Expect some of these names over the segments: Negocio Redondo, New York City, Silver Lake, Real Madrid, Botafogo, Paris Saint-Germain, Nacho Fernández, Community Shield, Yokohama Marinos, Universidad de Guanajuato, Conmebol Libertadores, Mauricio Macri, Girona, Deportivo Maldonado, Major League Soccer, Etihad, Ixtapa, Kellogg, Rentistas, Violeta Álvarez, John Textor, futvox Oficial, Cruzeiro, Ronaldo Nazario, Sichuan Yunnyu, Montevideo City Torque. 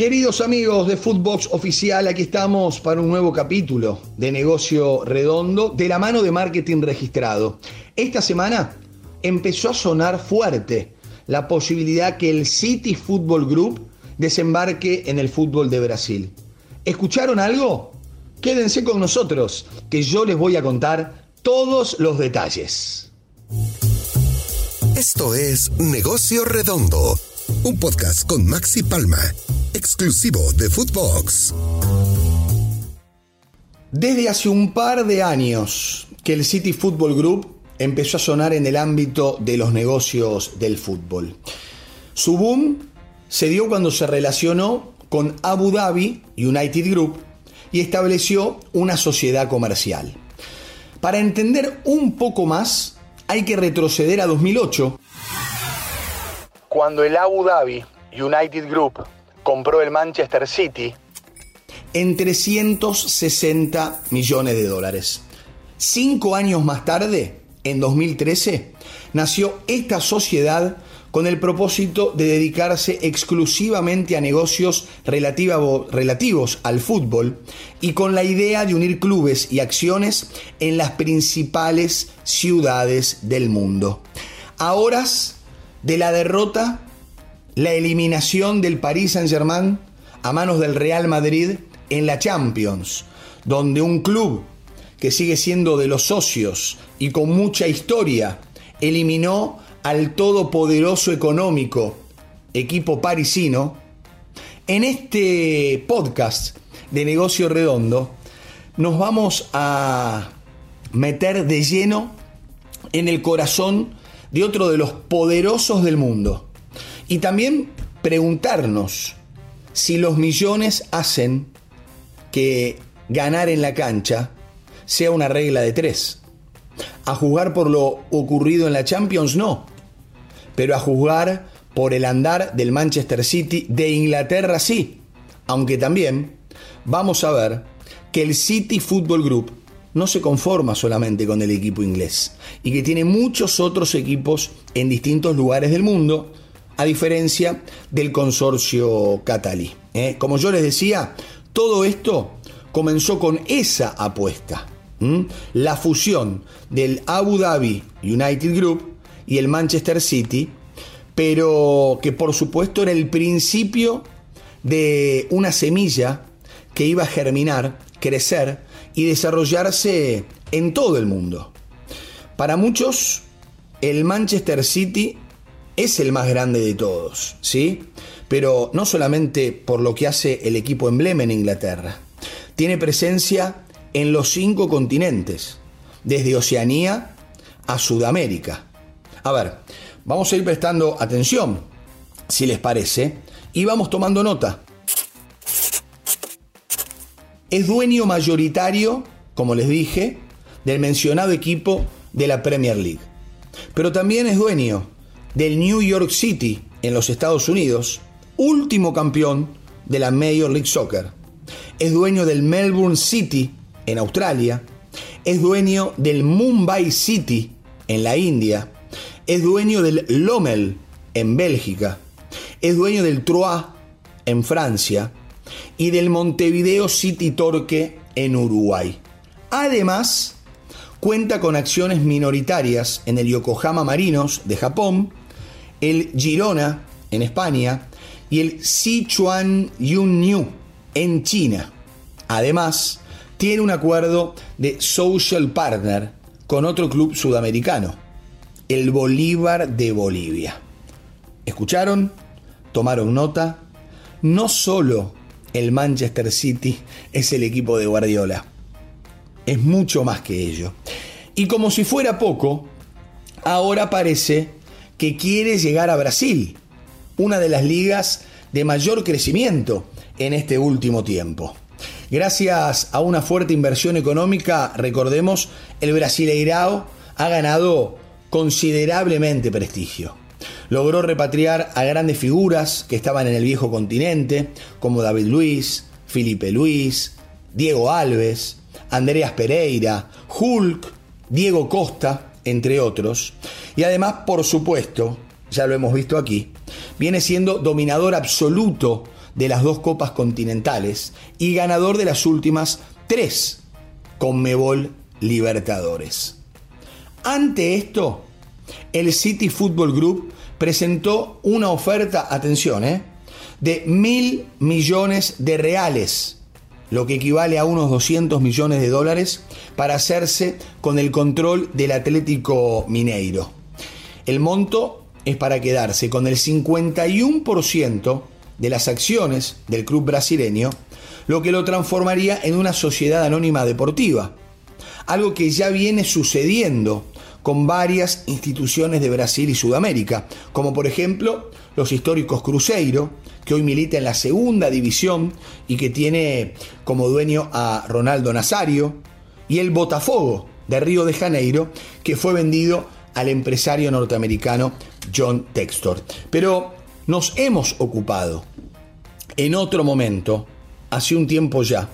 Queridos amigos de futvox Oficial, aquí estamos para un nuevo capítulo de Negocio Redondo de la mano de Marketing Registrado. Esta semana empezó a sonar fuerte la posibilidad que el City Football Group desembarque en el fútbol de Brasil. ¿Escucharon algo? Quédense con nosotros, que yo les voy a contar todos los detalles. Esto es Negocio Redondo, un podcast con Maxi Palma, exclusivo de futvox. Desde hace un par de años que el City Football Group empezó a sonar en el ámbito de los negocios del fútbol. Su boom se dio cuando se relacionó con Abu Dhabi United Group y estableció una sociedad comercial. Para entender un poco más, hay que retroceder a 2008, cuando el Abu Dhabi United Group compró el Manchester City en $360 millones. 5 años más tarde, en 2013, nació esta sociedad con el propósito de dedicarse exclusivamente a negocios relativos al fútbol y con la idea de unir clubes y acciones en las principales ciudades del mundo. A horas de la derrota, la eliminación del Paris Saint-Germain a manos del Real Madrid en la Champions, donde un club que sigue siendo de los socios y con mucha historia eliminó al todopoderoso económico equipo parisino. En este podcast de Negocio Redondo nos vamos a meter de lleno en el corazón de otro de los poderosos del mundo. Y también preguntarnos si los millones hacen que ganar en la cancha sea una regla de 3. A juzgar por lo ocurrido en la Champions, no. Pero a juzgar por el andar del Manchester City de Inglaterra, sí. Aunque también vamos a ver que el City Football Group no se conforma solamente con el equipo inglés y que tiene muchos otros equipos en distintos lugares del mundo, a diferencia del consorcio catalí. Como yo les decía, todo esto comenzó con esa apuesta. La fusión del Abu Dhabi United Group y el Manchester City, pero que por supuesto era el principio de una semilla que iba a germinar, crecer y desarrollarse en todo el mundo. Para muchos, el Manchester City es el más grande de todos, ¿sí? Pero no solamente por lo que hace el equipo emblema en Inglaterra. Tiene presencia en los 5 continentes, desde Oceanía a Sudamérica. A ver, vamos a ir prestando atención, si les parece, y vamos tomando nota. Es dueño mayoritario, como les dije, del mencionado equipo de la Premier League. Pero también es dueño del New York City en los Estados Unidos, último campeón de la Major League Soccer. Es dueño del Melbourne City en Australia, es dueño del Mumbai City en la India, es dueño del Lommel en Bélgica, es dueño del Troyes en Francia y del Montevideo City Torque en Uruguay. Además, cuenta con acciones minoritarias en el Yokohama Marinos de Japón, el Girona en España y el Sichuan Yunnyu en China. Además, tiene un acuerdo de social partner con otro club sudamericano, el Bolívar de Bolivia. ¿Escucharon? ¿Tomaron nota? No solo el Manchester City es el equipo de Guardiola, es mucho más que ello. Y como si fuera poco, ahora parece que quiere llegar a Brasil, una de las ligas de mayor crecimiento en este último tiempo. Gracias a una fuerte inversión económica, recordemos, el Brasileirao ha ganado considerablemente prestigio. Logró repatriar a grandes figuras que estaban en el viejo continente, como David Luiz, Felipe Luiz, Diego Alves, Andreas Pereira, Hulk, Diego Costa, entre otros. Y además, por supuesto, ya lo hemos visto aquí, viene siendo dominador absoluto de las dos copas continentales y ganador de las últimas tres Conmebol Libertadores. Ante esto, el City Football Group presentó una oferta, atención, de 1.000 millones de reales, lo que equivale a unos $200 millones, para hacerse con el control del Atlético Mineiro. El monto es para quedarse con el 51% de las acciones del club brasileño, lo que lo transformaría en una sociedad anónima deportiva, algo que ya viene sucediendo con varias instituciones de Brasil y Sudamérica, como por ejemplo los históricos Cruzeiro, que hoy milita en la segunda división y que tiene como dueño a Ronaldo Nazario, y el Botafogo de Río de Janeiro, que fue vendido al empresario norteamericano John Textor. Pero nos hemos ocupado en otro momento, hace un tiempo ya,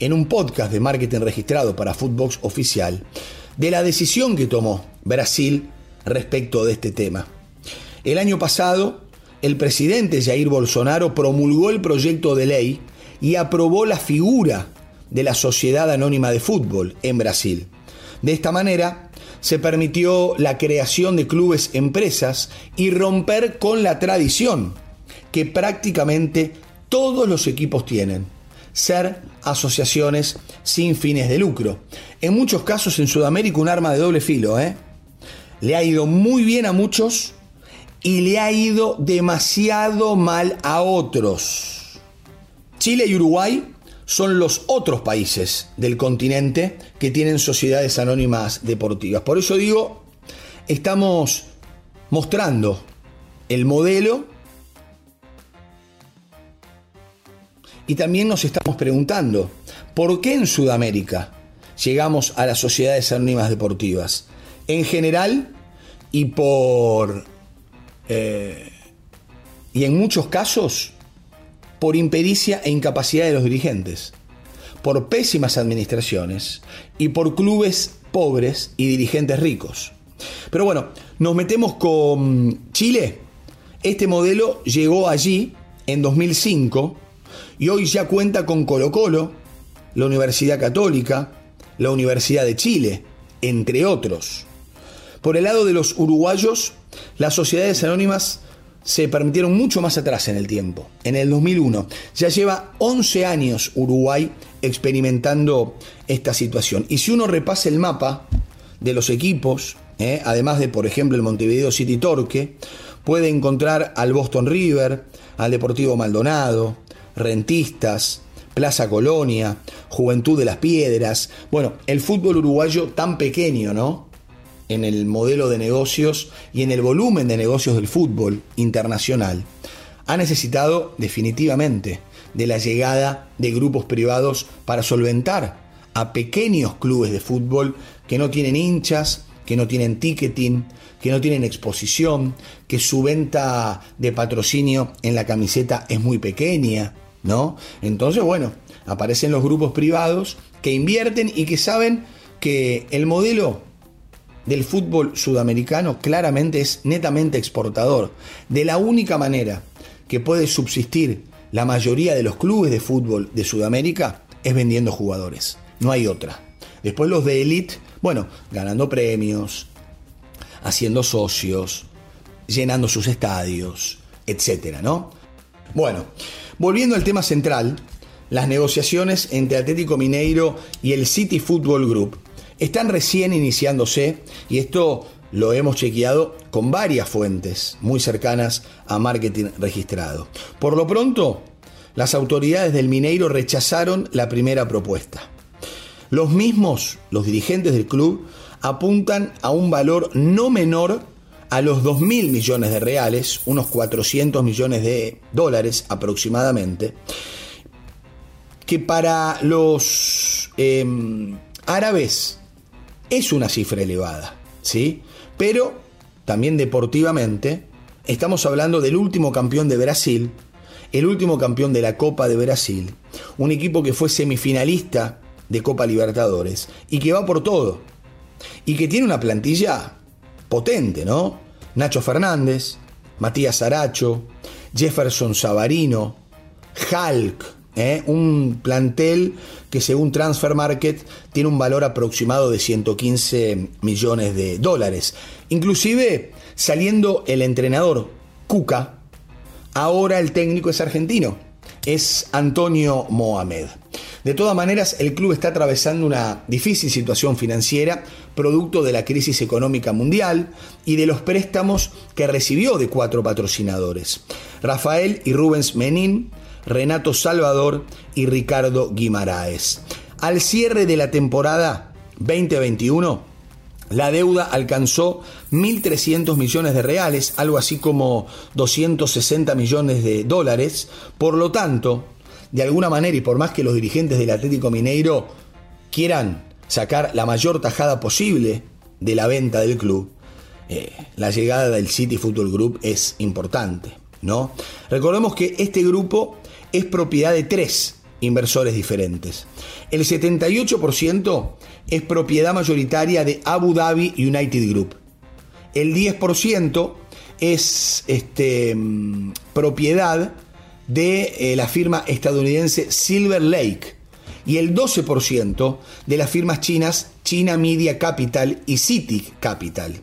en un podcast de Marketing Registrado para futvox Oficial, de la decisión que tomó Brasil respecto de este tema. El año pasado, el presidente Jair Bolsonaro promulgó el proyecto de ley y aprobó la figura de la Sociedad Anónima de Fútbol en Brasil. De esta manera, se permitió la creación de clubes, empresas y romper con la tradición que prácticamente todos los equipos tienen: ser asociaciones sin fines de lucro. En muchos casos en Sudamérica, un arma de doble filo, Le ha ido muy bien a muchos y le ha ido demasiado mal a otros. Chile y Uruguay son los otros países del continente que tienen sociedades anónimas deportivas. Por eso digo, estamos mostrando el modelo y también nos estamos preguntando, ¿por qué en Sudamérica llegamos a las sociedades anónimas deportivas en general y y en muchos casos por impericia e incapacidad de los dirigentes, por pésimas administraciones y por clubes pobres y dirigentes ricos? Pero bueno, nos metemos con Chile. Este modelo llegó allí en 2005 y hoy ya cuenta con Colo-Colo, la Universidad Católica, la Universidad de Chile, entre otros. Por el lado de los uruguayos, las sociedades anónimas se permitieron mucho más atrás en el tiempo, en el 2001. Ya lleva 11 años Uruguay experimentando esta situación. Y si uno repasa el mapa de los equipos, además de, por ejemplo, el Montevideo City Torque, puede encontrar al Boston River, al Deportivo Maldonado, Rentistas, Plaza Colonia, Juventud de las Piedras. Bueno, el fútbol uruguayo tan pequeño, ¿no?, en el modelo de negocios y en el volumen de negocios del fútbol internacional, ha necesitado definitivamente de la llegada de grupos privados para solventar a pequeños clubes de fútbol que no tienen hinchas, que no tienen ticketing, que no tienen exposición, que su venta de patrocinio en la camiseta es muy pequeña, ¿no? Entonces, bueno, aparecen los grupos privados que invierten y que saben que el modelo del fútbol sudamericano claramente es netamente exportador. De la única manera que puede subsistir la mayoría de los clubes de fútbol de Sudamérica es vendiendo jugadores. No hay otra. Después los de élite, bueno, ganando premios, haciendo socios, llenando sus estadios, etcétera, ¿no? Bueno, volviendo al tema central, las negociaciones entre Atlético Mineiro y el City Football Group están recién iniciándose, y esto lo hemos chequeado con varias fuentes muy cercanas a Marketing Registrado. Por lo pronto, las autoridades del Mineiro rechazaron la primera propuesta. Los mismos, los dirigentes del club, apuntan a un valor no menor a los 2.000 millones de reales, unos $400 millones aproximadamente, que para los árabes es una cifra elevada, ¿sí? Pero también deportivamente estamos hablando del último campeón de Brasil, el último campeón de la Copa de Brasil, un equipo que fue semifinalista de Copa Libertadores y que va por todo, y que tiene una plantilla potente, ¿no? Nacho Fernández, Matías Aracho, Jefferson Savarino, Hulk. Un plantel que según Transfer Market tiene un valor aproximado de $115 millones. Inclusive saliendo el entrenador Cuca, ahora el técnico es argentino, es Antonio Mohamed. De todas maneras, el club está atravesando una difícil situación financiera, producto de la crisis económica mundial y de los préstamos que recibió de 4 patrocinadores: Rafael y Rubens Menin, Renato Salvador y Ricardo Guimaraes. Al cierre de la temporada 2021, la deuda alcanzó $1.300 millones, algo así como $260 millones. Por lo tanto, de alguna manera, y por más que los dirigentes del Atlético Mineiro quieran sacar la mayor tajada posible de la venta del club, la llegada del City Football Group es importante, ¿no? Recordemos que este grupo es propiedad de 3 inversores diferentes. El 78% es propiedad mayoritaria de Abu Dhabi United Group. El 10% es propiedad de la firma estadounidense Silver Lake. Y el 12% de las firmas chinas China Media Capital y City Capital.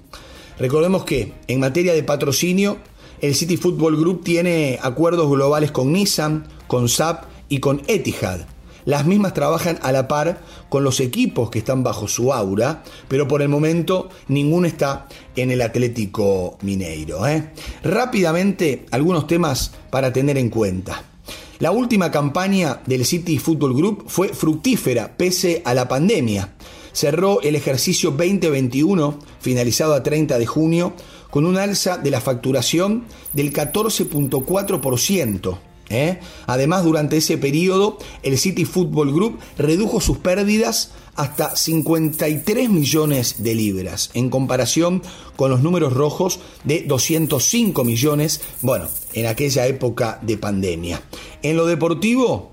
Recordemos que en materia de patrocinio, el City Football Group tiene acuerdos globales con Nissan, con SAP y con Etihad. Las mismas trabajan a la par con los equipos que están bajo su aura, pero por el momento ninguno está en el Atlético Mineiro, Rápidamente, algunos temas para tener en cuenta. La última campaña del City Football Group fue fructífera pese a la pandemia. Cerró el ejercicio 2021, finalizado a 30 de junio, con un alza de la facturación del 14.4%. Además, durante ese periodo, el City Football Group redujo sus pérdidas hasta $53 millones, en comparación con los números rojos de 205 millones, en aquella época de pandemia. En lo deportivo,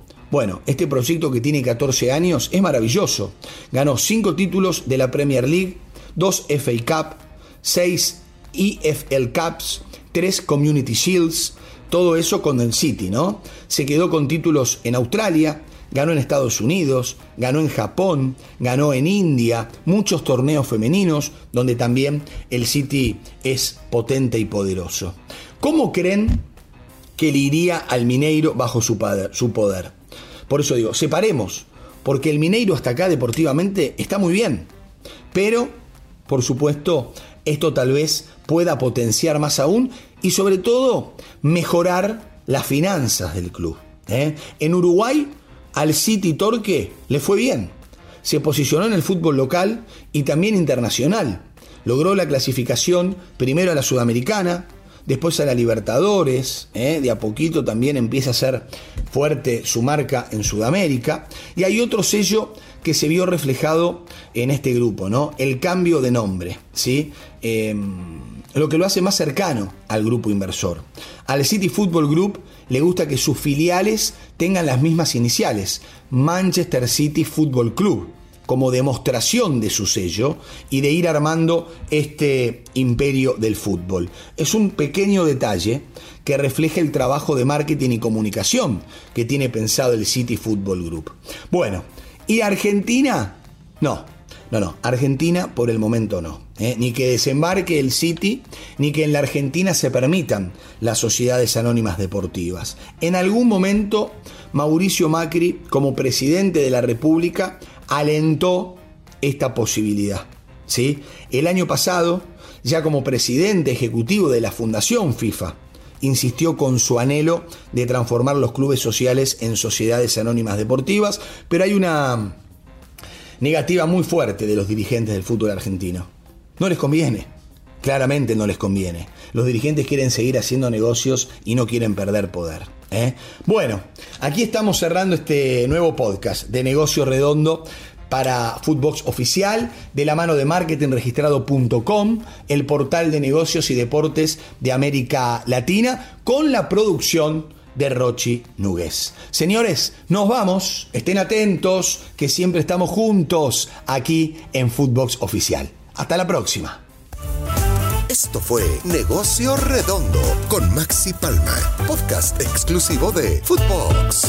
este proyecto que tiene 14 años es maravilloso. Ganó 5 títulos de la Premier League, 2 FA Cup, 6 EFL Cups, 3 Community Shields, todo eso con el City, ¿no? Se quedó con títulos en Australia, ganó en Estados Unidos, ganó en Japón, ganó en India, muchos torneos femeninos, donde también el City es potente y poderoso. ¿Cómo creen que le iría al Mineiro bajo su poder? Por eso digo, separemos, porque el Mineiro hasta acá deportivamente está muy bien, pero, por supuesto, esto tal vez pueda potenciar más aún y sobre todo mejorar las finanzas del club. En Uruguay al City Torque le fue bien. Se posicionó en el fútbol local y también internacional. Logró la clasificación primero a la Sudamericana, después a la Libertadores. De a poquito también empieza a ser fuerte su marca en Sudamérica. Y hay otro sello que se vio reflejado en este grupo, ¿no? El cambio de nombre, ¿sí? Lo que lo hace más cercano al grupo inversor. Al City Football Group le gusta que sus filiales tengan las mismas iniciales, Manchester City Football Club, como demostración de su sello y de ir armando este imperio del fútbol. Es un pequeño detalle que refleja el trabajo de marketing y comunicación que tiene pensado el City Football Group. ¿Y Argentina? No. Argentina por el momento no. Ni que desembarque el City, ni que en la Argentina se permitan las sociedades anónimas deportivas. En algún momento, Mauricio Macri, como presidente de la República, alentó esta posibilidad, ¿sí? El año pasado, ya como presidente ejecutivo de la Fundación FIFA, insistió con su anhelo de transformar los clubes sociales en sociedades anónimas deportivas, pero hay una negativa muy fuerte de los dirigentes del fútbol argentino. No les conviene, claramente no les conviene. Los dirigentes quieren seguir haciendo negocios y no quieren perder poder. Aquí estamos cerrando este nuevo podcast de Negocio Redondo para futvox Oficial, de la mano de marketingregistrado.com, el portal de negocios y deportes de América Latina, con la producción de Rochi Núguez. Señores, nos vamos. Estén atentos, que siempre estamos juntos aquí en futvox Oficial. Hasta la próxima. Esto fue Negocio Redondo con Maxi Palma, podcast exclusivo de futvox.